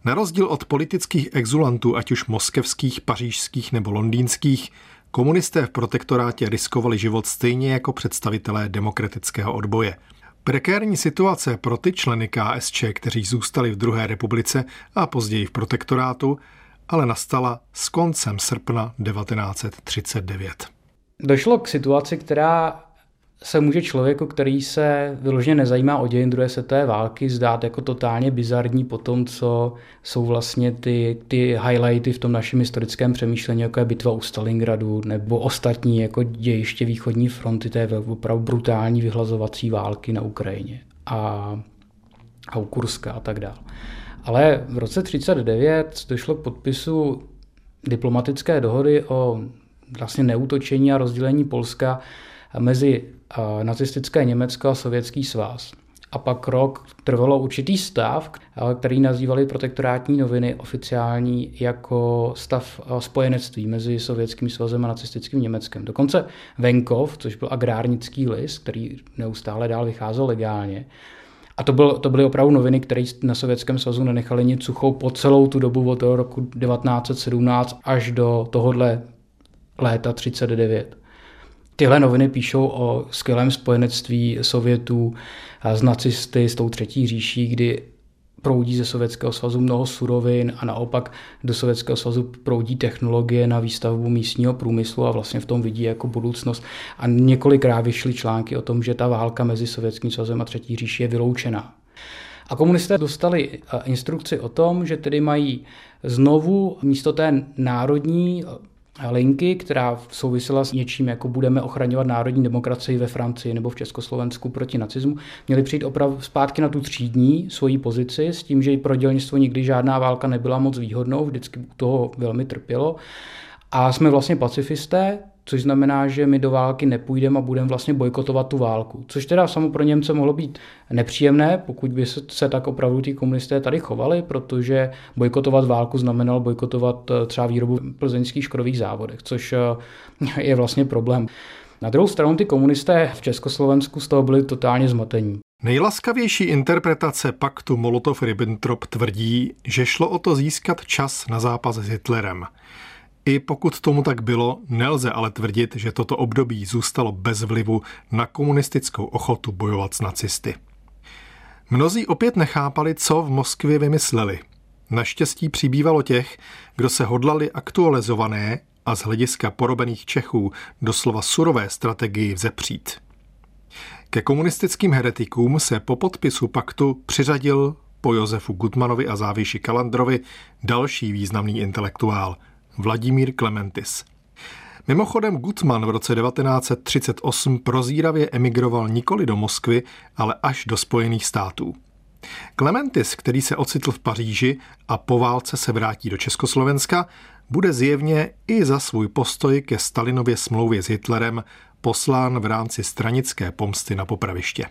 Na rozdíl od politických exulantů, ať už moskevských, pařížských nebo londýnských, komunisté v protektorátě riskovali život stejně jako představitelé demokratického odboje. Prekérní situace pro ty členy K S Č, kteří zůstali v druhé republice a později v protektorátu, ale nastala s koncem srpna devatenáct třicet devět. Došlo k situaci, která se může člověku, který se vyloženě nezajímá o dějin druhé světové války, zdát jako totálně bizarní po tom, co jsou vlastně ty, ty highlighty v tom našem historickém přemýšlení, jako je bitva u Stalingradu nebo ostatní jako dějiště východní fronty té opravdu brutální vyhlazovací války na Ukrajině a, a u Kurska a tak dále. Ale v roce třicet devět došlo k podpisu diplomatické dohody o vlastně neútočení a rozdělení Polska mezi nacistické Německo a Sovětský svaz. A pak rok trvalo určitý stav, který nazývali protektorátní noviny oficiální jako stav spojenectví mezi Sovětským svazem a nacistickým Německem. Dokonce Venkov, což byl agrárnický list, který neustále dál vycházel legálně. A to, byl, to byly opravdu noviny, které na Sovětském svazu nenechaly nic suchou po celou tu dobu od toho roku devatenáct sedmnáct až do tohohle léta třicet devět. Tyhle noviny píšou o skvělém spojenectví Sovětů s nacisty, s tou třetí říší, kdy proudí ze Sovětského svazu mnoho surovin a naopak do Sovětského svazu proudí technologie na výstavbu místního průmyslu a vlastně v tom vidí jako budoucnost. A několikrát vyšly články o tom, že ta válka mezi Sovětským svazem a třetí říší je vyloučená. A komunisté dostali instrukci o tom, že tedy mají znovu místo té národní linky, která souvisela s něčím, jako budeme ochraňovat národní demokracii ve Francii nebo v Československu proti nacismu, měli přijít opravdu zpátky na tu třídní svoji pozici s tím, že i pro dělnictvo nikdy žádná válka nebyla moc výhodnou, vždycky toho velmi trpělo. A jsme vlastně pacifisté, což znamená, že my do války nepůjdeme a budeme vlastně bojkotovat tu válku. Což teda samo pro Němce mohlo být nepříjemné, pokud by se tak opravdu ty komunisté tady chovali, protože bojkotovat válku znamenalo bojkotovat třeba výrobu v plzeňských škodových závodech, což je vlastně problém. Na druhou stranu ty komunisté v Československu z toho byli totálně zmatení. Nejlaskavější interpretace paktu Molotov-Ribbentrop tvrdí, že šlo o to získat čas na zápas s Hitlerem. I pokud tomu tak bylo, nelze ale tvrdit, že toto období zůstalo bez vlivu na komunistickou ochotu bojovat s nacisty. Mnozí opět nechápali, co v Moskvě vymysleli. Naštěstí přibývalo těch, kdo se hodlali aktualizované a z hlediska porobených Čechů doslova surové strategii vzepřít. Ke komunistickým heretikům se po podpisu paktu přiřadil po Josefu Guttmannovi a Záviši Kandrovi další významný intelektuál – Vladimír Clementis. Mimochodem Guttmann v roce devatenáct set třicet osm prozíravě emigroval nikoli do Moskvy, ale až do Spojených států. Clementis, který se ocitl v Paříži a po válce se vrátí do Československa, bude zjevně i za svůj postoj ke Stalinově smlouvě s Hitlerem poslán v rámci stranické pomsty na popraviště.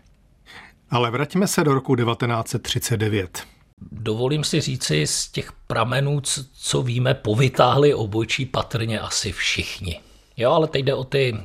Ale vraťme se do roku devatenáct set třicet devět. Dovolím si říci, z těch pramenů, co víme, povytáhli obočí patrně asi všichni. Jo, ale teď jde o ty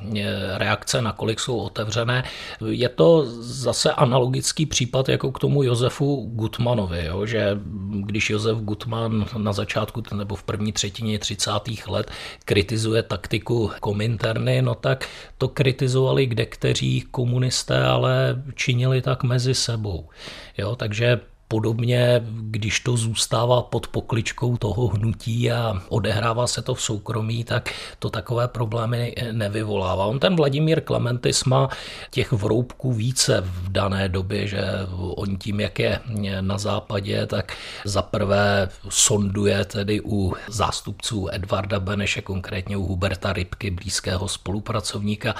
reakce, nakolik jsou otevřené. Je to zase analogický případ jako k tomu Josefu Guttmannovi, jo, že když Josef Guttmann na začátku nebo v první třetině třicátých let kritizuje taktiku Kominterny, no tak to kritizovali kdekteří komunisté, ale činili tak mezi sebou. Jo, takže podobně, když to zůstává pod pokličkou toho hnutí a odehrává se to v soukromí, tak to takové problémy nevyvolává. On ten Vladimír Clementis má těch vroubků více v dané době, že on tím, jak je na západě, tak zaprvé sonduje tedy u zástupců Edvarda Beneše, konkrétně u Huberta Rybky, blízkého spolupracovníka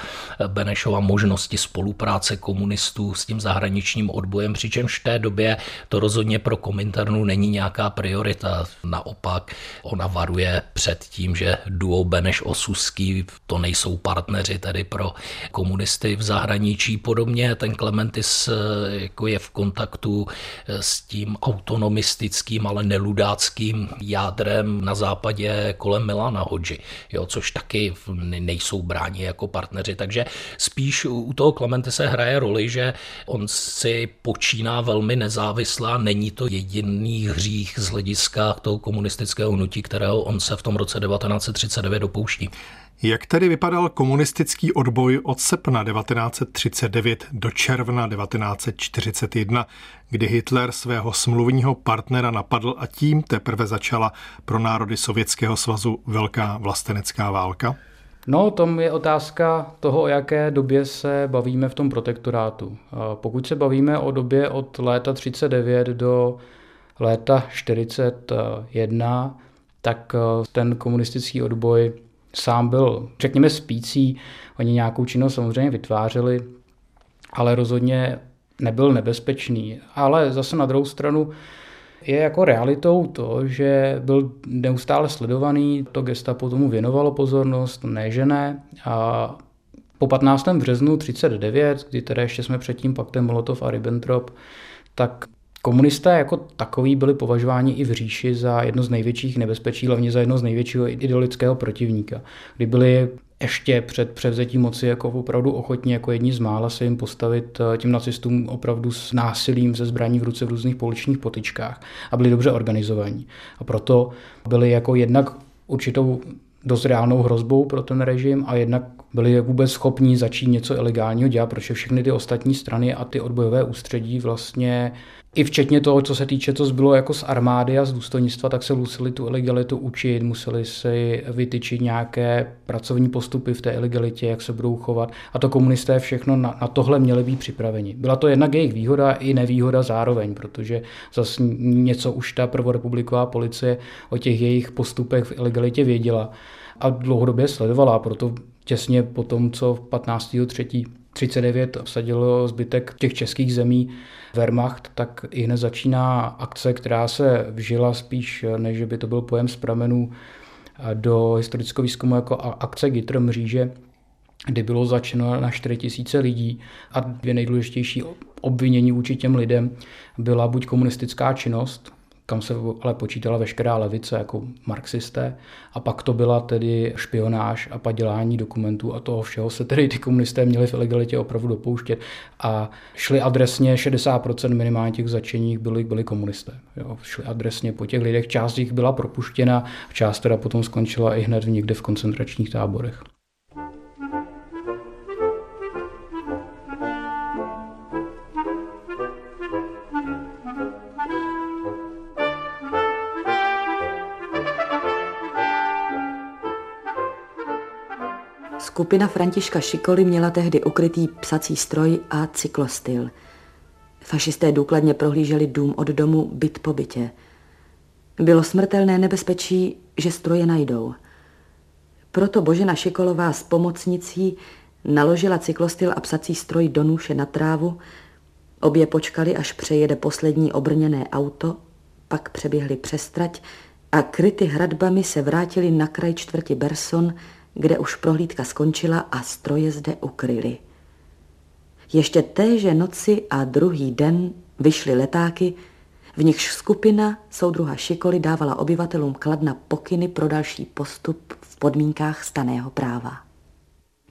Benešova, možnosti spolupráce komunistů s tím zahraničním odbojem, přičemž v té době to rozhodně pro Kominternu není nějaká priorita. Naopak ona varuje před tím, že duo Beneš-Osuský to nejsou partneři tedy pro komunisty v zahraničí. Podobně ten Clementis jako je v kontaktu s tím autonomistickým, ale neludáckým jádrem na západě kolem Milana Hodži, jo, což taky nejsou bráni jako partneři. Takže spíš u toho Clementise hraje roli, že on si počíná velmi nezávisle. Není to jediný hřích z hlediska toho komunistického hnutí, kterého on se v tom roce devatenáct set třicet devět dopouští. Jak tedy vypadal komunistický odboj od srpna devatenáct set třicet devět do června devatenáct set čtyřicet jedna, kdy Hitler svého smluvního partnera napadl a tím teprve začala pro národy Sovětského svazu velká vlastenecká válka? No, tam je otázka toho, o jaké době se bavíme v tom protektorátu. Pokud se bavíme o době od léta třicet devět do léta čtyřicet jedna, tak ten komunistický odboj sám byl, řekněme, spící. Oni nějakou činnost samozřejmě vytvářeli, ale rozhodně nebyl nebezpečný. Ale zase na druhou stranu je jako realitou to, že byl neustále sledovaný, to Gestapo tomu věnovalo pozornost, ne že ne. A po patnáctého března třicet devět, kdy tedy ještě jsme předtím paktem Molotov a Ribbentrop, tak komunisté jako takoví byli považováni i v říši za jedno z největších nebezpečí, hlavně za jedno z největšího ideologického protivníka, kdy byli ještě před převzetím moci jako opravdu ochotní, jako jedni z mála se jim postavit těm nacistům opravdu s násilím, se zbraní v ruce v různých pouličních potyčkách a byli dobře organizovaní. A proto byli jako jednak určitou dost reálnou hrozbou pro ten režim a jednak byli vůbec schopní začít něco ilegálního dělat, protože všechny ty ostatní strany a ty odbojové ústředí vlastně, i včetně toho, co se týče, co zbylo jako z armády a z důstojnictva, tak se museli tu ilegalitu učit, museli si vytyčit nějaké pracovní postupy v té ilegalitě, jak se budou chovat. A to komunisté všechno na, na tohle měli být připraveni. Byla to jednak jejich výhoda i nevýhoda zároveň, protože zase něco už ta prvorepubliková policie o těch jejich postupech v ilegalitě věděla. a dlouhodobě sledovala, proto těsně po tom, co patnáctého třetího třicet devět vsadilo zbytek těch českých zemí Wehrmacht, tak i hned začíná akce, která se vžila spíš, než by to byl pojem z pramenů, do historického výzkumu jako akce Gitter mříže, kde bylo začeno na čtyři tisíce lidí a dvě nejdůležitější obvinění vůči těm lidem byla buď komunistická činnost, kam se ale počítala veškerá levice jako marxisté, a pak to byla tedy špionáž a padělání dokumentů a toho všeho se tedy ty komunisté měli v ilegalitě opravdu dopouštět a šli adresně, šedesát procent minimálně těch zatčených byli, byli komunisté. Jo, šli adresně po těch lidech, část jich byla propuštěna, část teda potom skončila i hned někde v koncentračních táborech. Skupina Františka Šikoly měla tehdy ukrytý psací stroj a cyklostyl. Fašisté důkladně prohlíželi dům od domu, byt po bytě. Bylo smrtelné nebezpečí, že stroje najdou. Proto Božena Šikolová s pomocnicí naložila cyklostyl a psací stroj do nůše na trávu, obě počkali, až přejede poslední obrněné auto, pak přeběhli přes trať a kryty hradbami se vrátili na kraj čtvrti Berson, kde už prohlídka skončila a stroje zde ukryli. Ještě téže noci a druhý den vyšly letáky, v nichž skupina soudruha Šikoly dávala obyvatelům Kladna pokyny pro další postup v podmínkách stanného práva.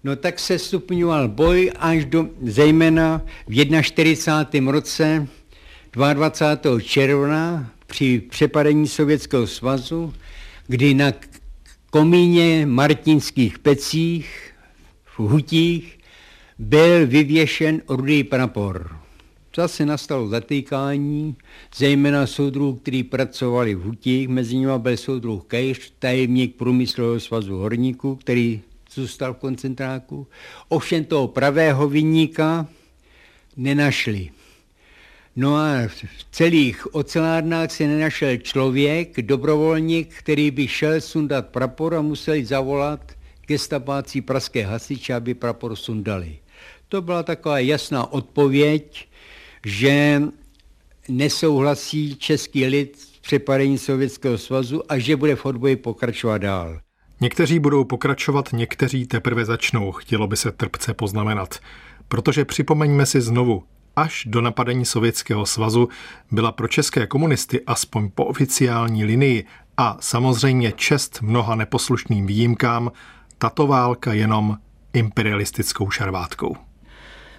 No tak se stupňoval boj až do zejména v čtyřicátém prvním roce dvacátého druhého června při přepadení Sovětského svazu, kdy na Komíně Martinských pecích v Hutích byl vyvěšen rudý prapor. Zase nastalo zatýkání, zejména soudruhů, kteří pracovali v Hutích, mezi nimi byl soudruh Kejš, tajemník Průmyslového svazu horníků, který zůstal v koncentráku. Ovšem toho pravého viníka nenašli. No a v celých ocelárnách se nenašel člověk, dobrovolník, který by šel sundat prapor a museli zavolat gestapáci pražské hasiče, aby prapor sundali. To byla taková jasná odpověď, že nesouhlasí český lid s přepadením Sovětského svazu a že bude v odboji pokračovat dál. Někteří budou pokračovat, někteří teprve začnou, chtělo by se trpce poznamenat. Protože připomeňme si znovu, až do napadení Sovětského svazu byla pro české komunisty aspoň po oficiální linii a samozřejmě čest mnoha neposlušným výjimkám tato válka jenom imperialistickou šarvátkou.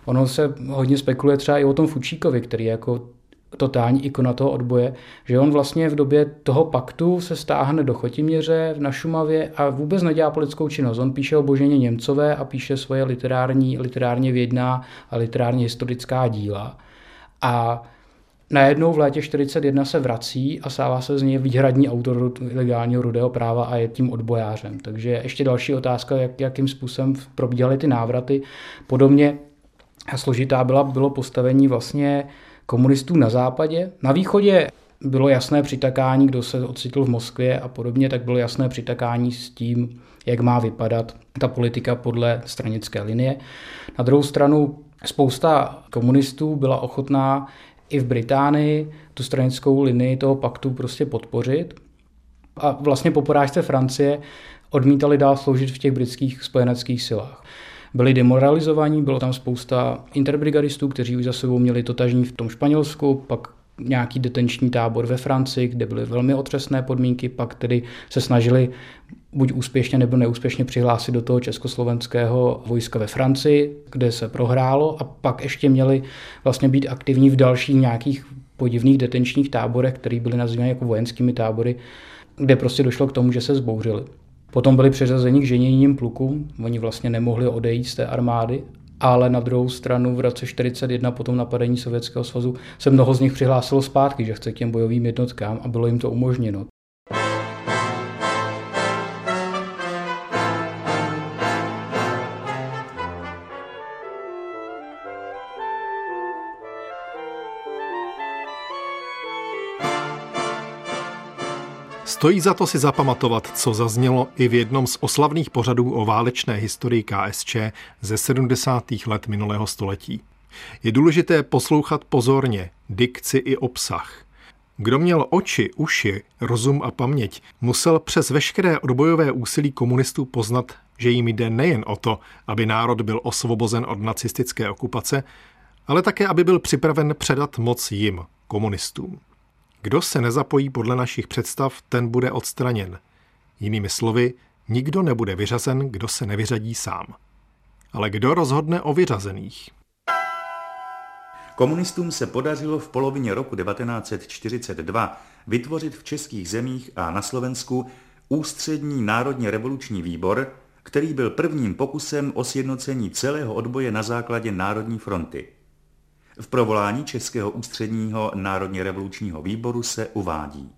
Ono se hodně spekuluje třeba i o tom Fučíkovi, který je jako totální ikona toho odboje, že on vlastně v době toho paktu se stáhne do Chotiměře na Šumavě a vůbec nedělá politickou činnost. On píše o Boženě Němcové a píše svoje literární, literárně vědná a literárně historická díla. A najednou v létě čtyřicet jedna se vrací a stává se z něj výhradní autor legálního rudého práva a je tím odbojářem. Takže ještě další otázka, jak, jakým způsobem probíhaly ty návraty. Podobně složitá byla, bylo postavení vlastně komunistů na západě. Na východě bylo jasné přitakání, kdo se ocitl v Moskvě a podobně, tak bylo jasné přitakání s tím, jak má vypadat ta politika podle stranické linie. Na druhou stranu spousta komunistů byla ochotná i v Británii tu stranickou linii toho paktu prostě podpořit. A vlastně po porážce Francie odmítali dál sloužit v těch britských spojeneckých silách. Byli demoralizovaní, bylo tam spousta interbrigadistů, kteří už za sebou měli totažní v tom Španělsku, pak nějaký detenční tábor ve Francii, kde byly velmi otřesné podmínky, pak tedy se snažili buď úspěšně nebo neúspěšně přihlásit do toho československého vojska ve Francii, kde se prohrálo a pak ještě měli vlastně být aktivní v dalších nějakých podivných detenčních táborech, které byly nazývány jako vojenskými tábory, kde prostě došlo k tomu, že se zbouřili. Potom byli přeřazeni k ženijním plukům, oni vlastně nemohli odejít z té armády, ale na druhou stranu v roce čtyřicet jedna po tom napadení Sovětského svazu se mnoho z nich přihlásilo zpátky, že chce k těm bojovým jednotkám a bylo jim to umožněno. Stojí za to si zapamatovat, co zaznělo i v jednom z oslavných pořadů o válečné historii K S Č ze sedmdesátých let minulého století. Je důležité poslouchat pozorně, dikci i obsah. Kdo měl oči, uši, rozum a paměť, musel přes veškeré odbojové úsilí komunistů poznat, že jim jde nejen o to, aby národ byl osvobozen od nacistické okupace, ale také, aby byl připraven předat moc jim, komunistům. Kdo se nezapojí podle našich představ, ten bude odstraněn. Jinými slovy, nikdo nebude vyřazen, kdo se nevyřadí sám. Ale kdo rozhodne o vyřazených? Komunistům se podařilo v polovině roku devatenáct set čtyřicet dva vytvořit v českých zemích a na Slovensku ústřední národně revoluční výbor, který byl prvním pokusem o sjednocení celého odboje na základě Národní fronty. V provolání Českého ústředního národně revolučního výboru se uvádí: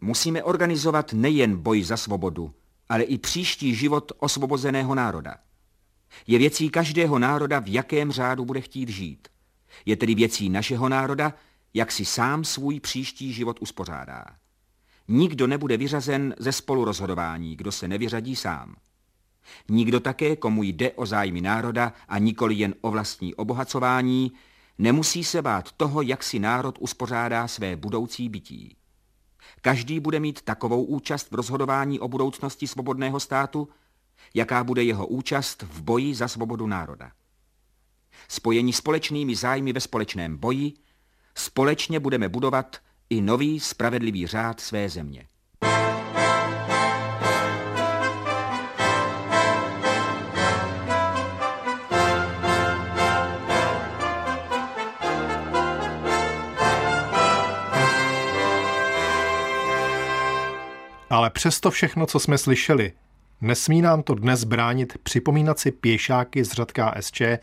musíme organizovat nejen boj za svobodu, ale i příští život osvobozeného národa. Je věcí každého národa, v jakém řádu bude chtít žít. Je tedy věcí našeho národa, jak si sám svůj příští život uspořádá. Nikdo nebude vyřazen ze spolurozhodování, kdo se nevyřadí sám. Nikdo také, komu jde o zájmy národa a nikoli jen o vlastní obohacování, nemusí se bát toho, jak si národ uspořádá své budoucí bytí. Každý bude mít takovou účast v rozhodování o budoucnosti svobodného státu, jaká bude jeho účast v boji za svobodu národa. Spojení společnými zájmy ve společném boji, společně budeme budovat i nový spravedlivý řád své země. Ale přesto všechno, co jsme slyšeli, nesmí nám to dnes bránit připomínat si pěšáky z řad K S Č,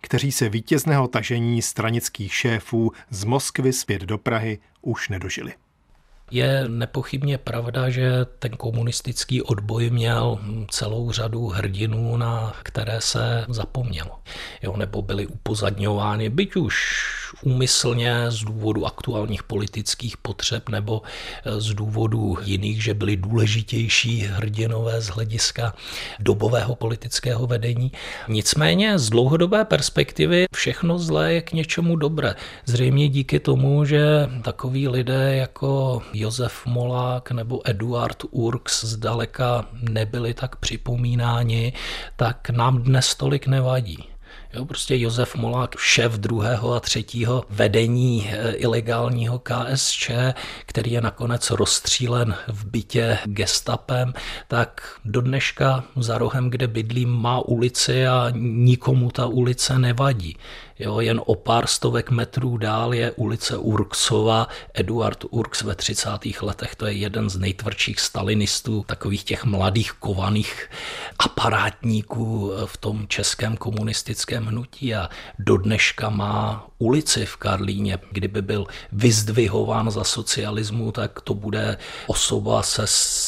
kteří se vítězného tažení stranických šéfů z Moskvy zpět do Prahy už nedožili. Je nepochybně pravda, že ten komunistický odboj měl celou řadu hrdinů, na které se zapomnělo. Jo, nebo byly upozadňovány, byť už úmyslně z důvodu aktuálních politických potřeb nebo z důvodu jiných, že byly důležitější hrdinové z hlediska dobového politického vedení. Nicméně z dlouhodobé perspektivy všechno zlé je k něčemu dobré. Zřejmě díky tomu, že takoví lidé jako Josef Molák nebo Eduard Urks zdaleka nebyli tak připomínáni, tak nám dnes tolik nevadí. Jo, prostě Josef Molák, šéf druhého a třetího vedení ilegálního K S Č, který je nakonec rozstřílen v bytě gestapem, tak do dneška za rohem, kde bydlím, má ulici a nikomu ta ulice nevadí. Jo, jen o pár stovek metrů dál je ulice Urksova. Eduard Urks ve třicátých letech, to je jeden z nejtvrdších stalinistů, takových těch mladých kovaných aparátníků v tom českém komunistickém hnutí a do dneška má ulici v Karlíně. Kdyby byl vyzdvihován za socialismu, tak to bude osoba se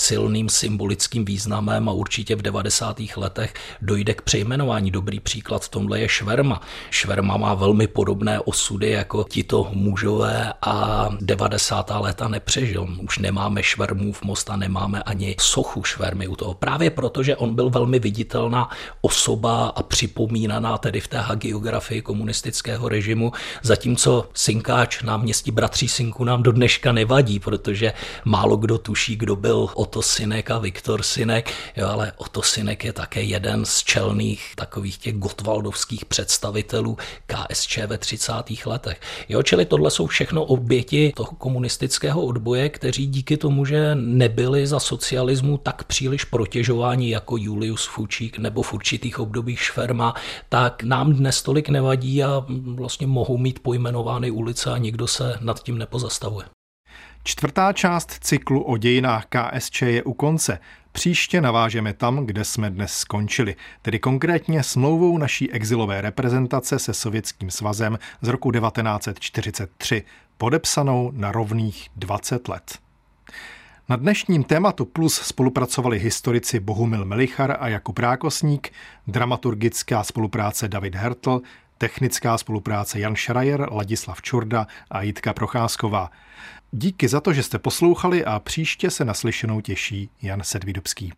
silným symbolickým významem a určitě v devadesátých letech dojde k přejmenování. Dobrý příklad v tomhle je Šverma. Šverma má velmi podobné osudy jako tito mužové a devadesátá léta nepřežil. Už nemáme Švermův most a nemáme ani sochu Švermy u toho. Právě proto, že on byl velmi viditelná osoba a připomínaná tedy v té hagiografii komunistického režimu, zatímco Synkáč, náměstí bratří Synku, nám do dneška nevadí, protože málo kdo tuší, kdo byl Otto Synek a Viktor Synek, jo, ale Otto Synek je také jeden z čelných takových těch gottwaldovských představitelů K S Č ve třicátých letech. Jo, čili tohle jsou všechno oběti toho komunistického odboje, kteří díky tomu, že nebyli za socialismu tak příliš protěžováni jako Julius Fučík nebo v určitých obdobích Šverma, tak nám dnes tolik nevadí a vlastně mohou mít pojmenovány ulice a nikdo se nad tím nepozastavuje. Čtvrtá část cyklu o dějinách K S Č je u konce. Příště navážeme tam, kde jsme dnes skončili, tedy konkrétně smlouvou naší exilové reprezentace se Sovětským svazem z roku devatenáct set čtyřicet tři, podepsanou na rovných dvacet let. Na dnešním tématu Plus spolupracovali historici Bohumil Melichar a Jakub Rákosník, dramaturgická spolupráce David Hertl, technická spolupráce Jan Schreier, Ladislav Čurda a Jitka Procházková. Díky za to, že jste poslouchali, a příště se naslyšenou těší Jan Sedmidubský.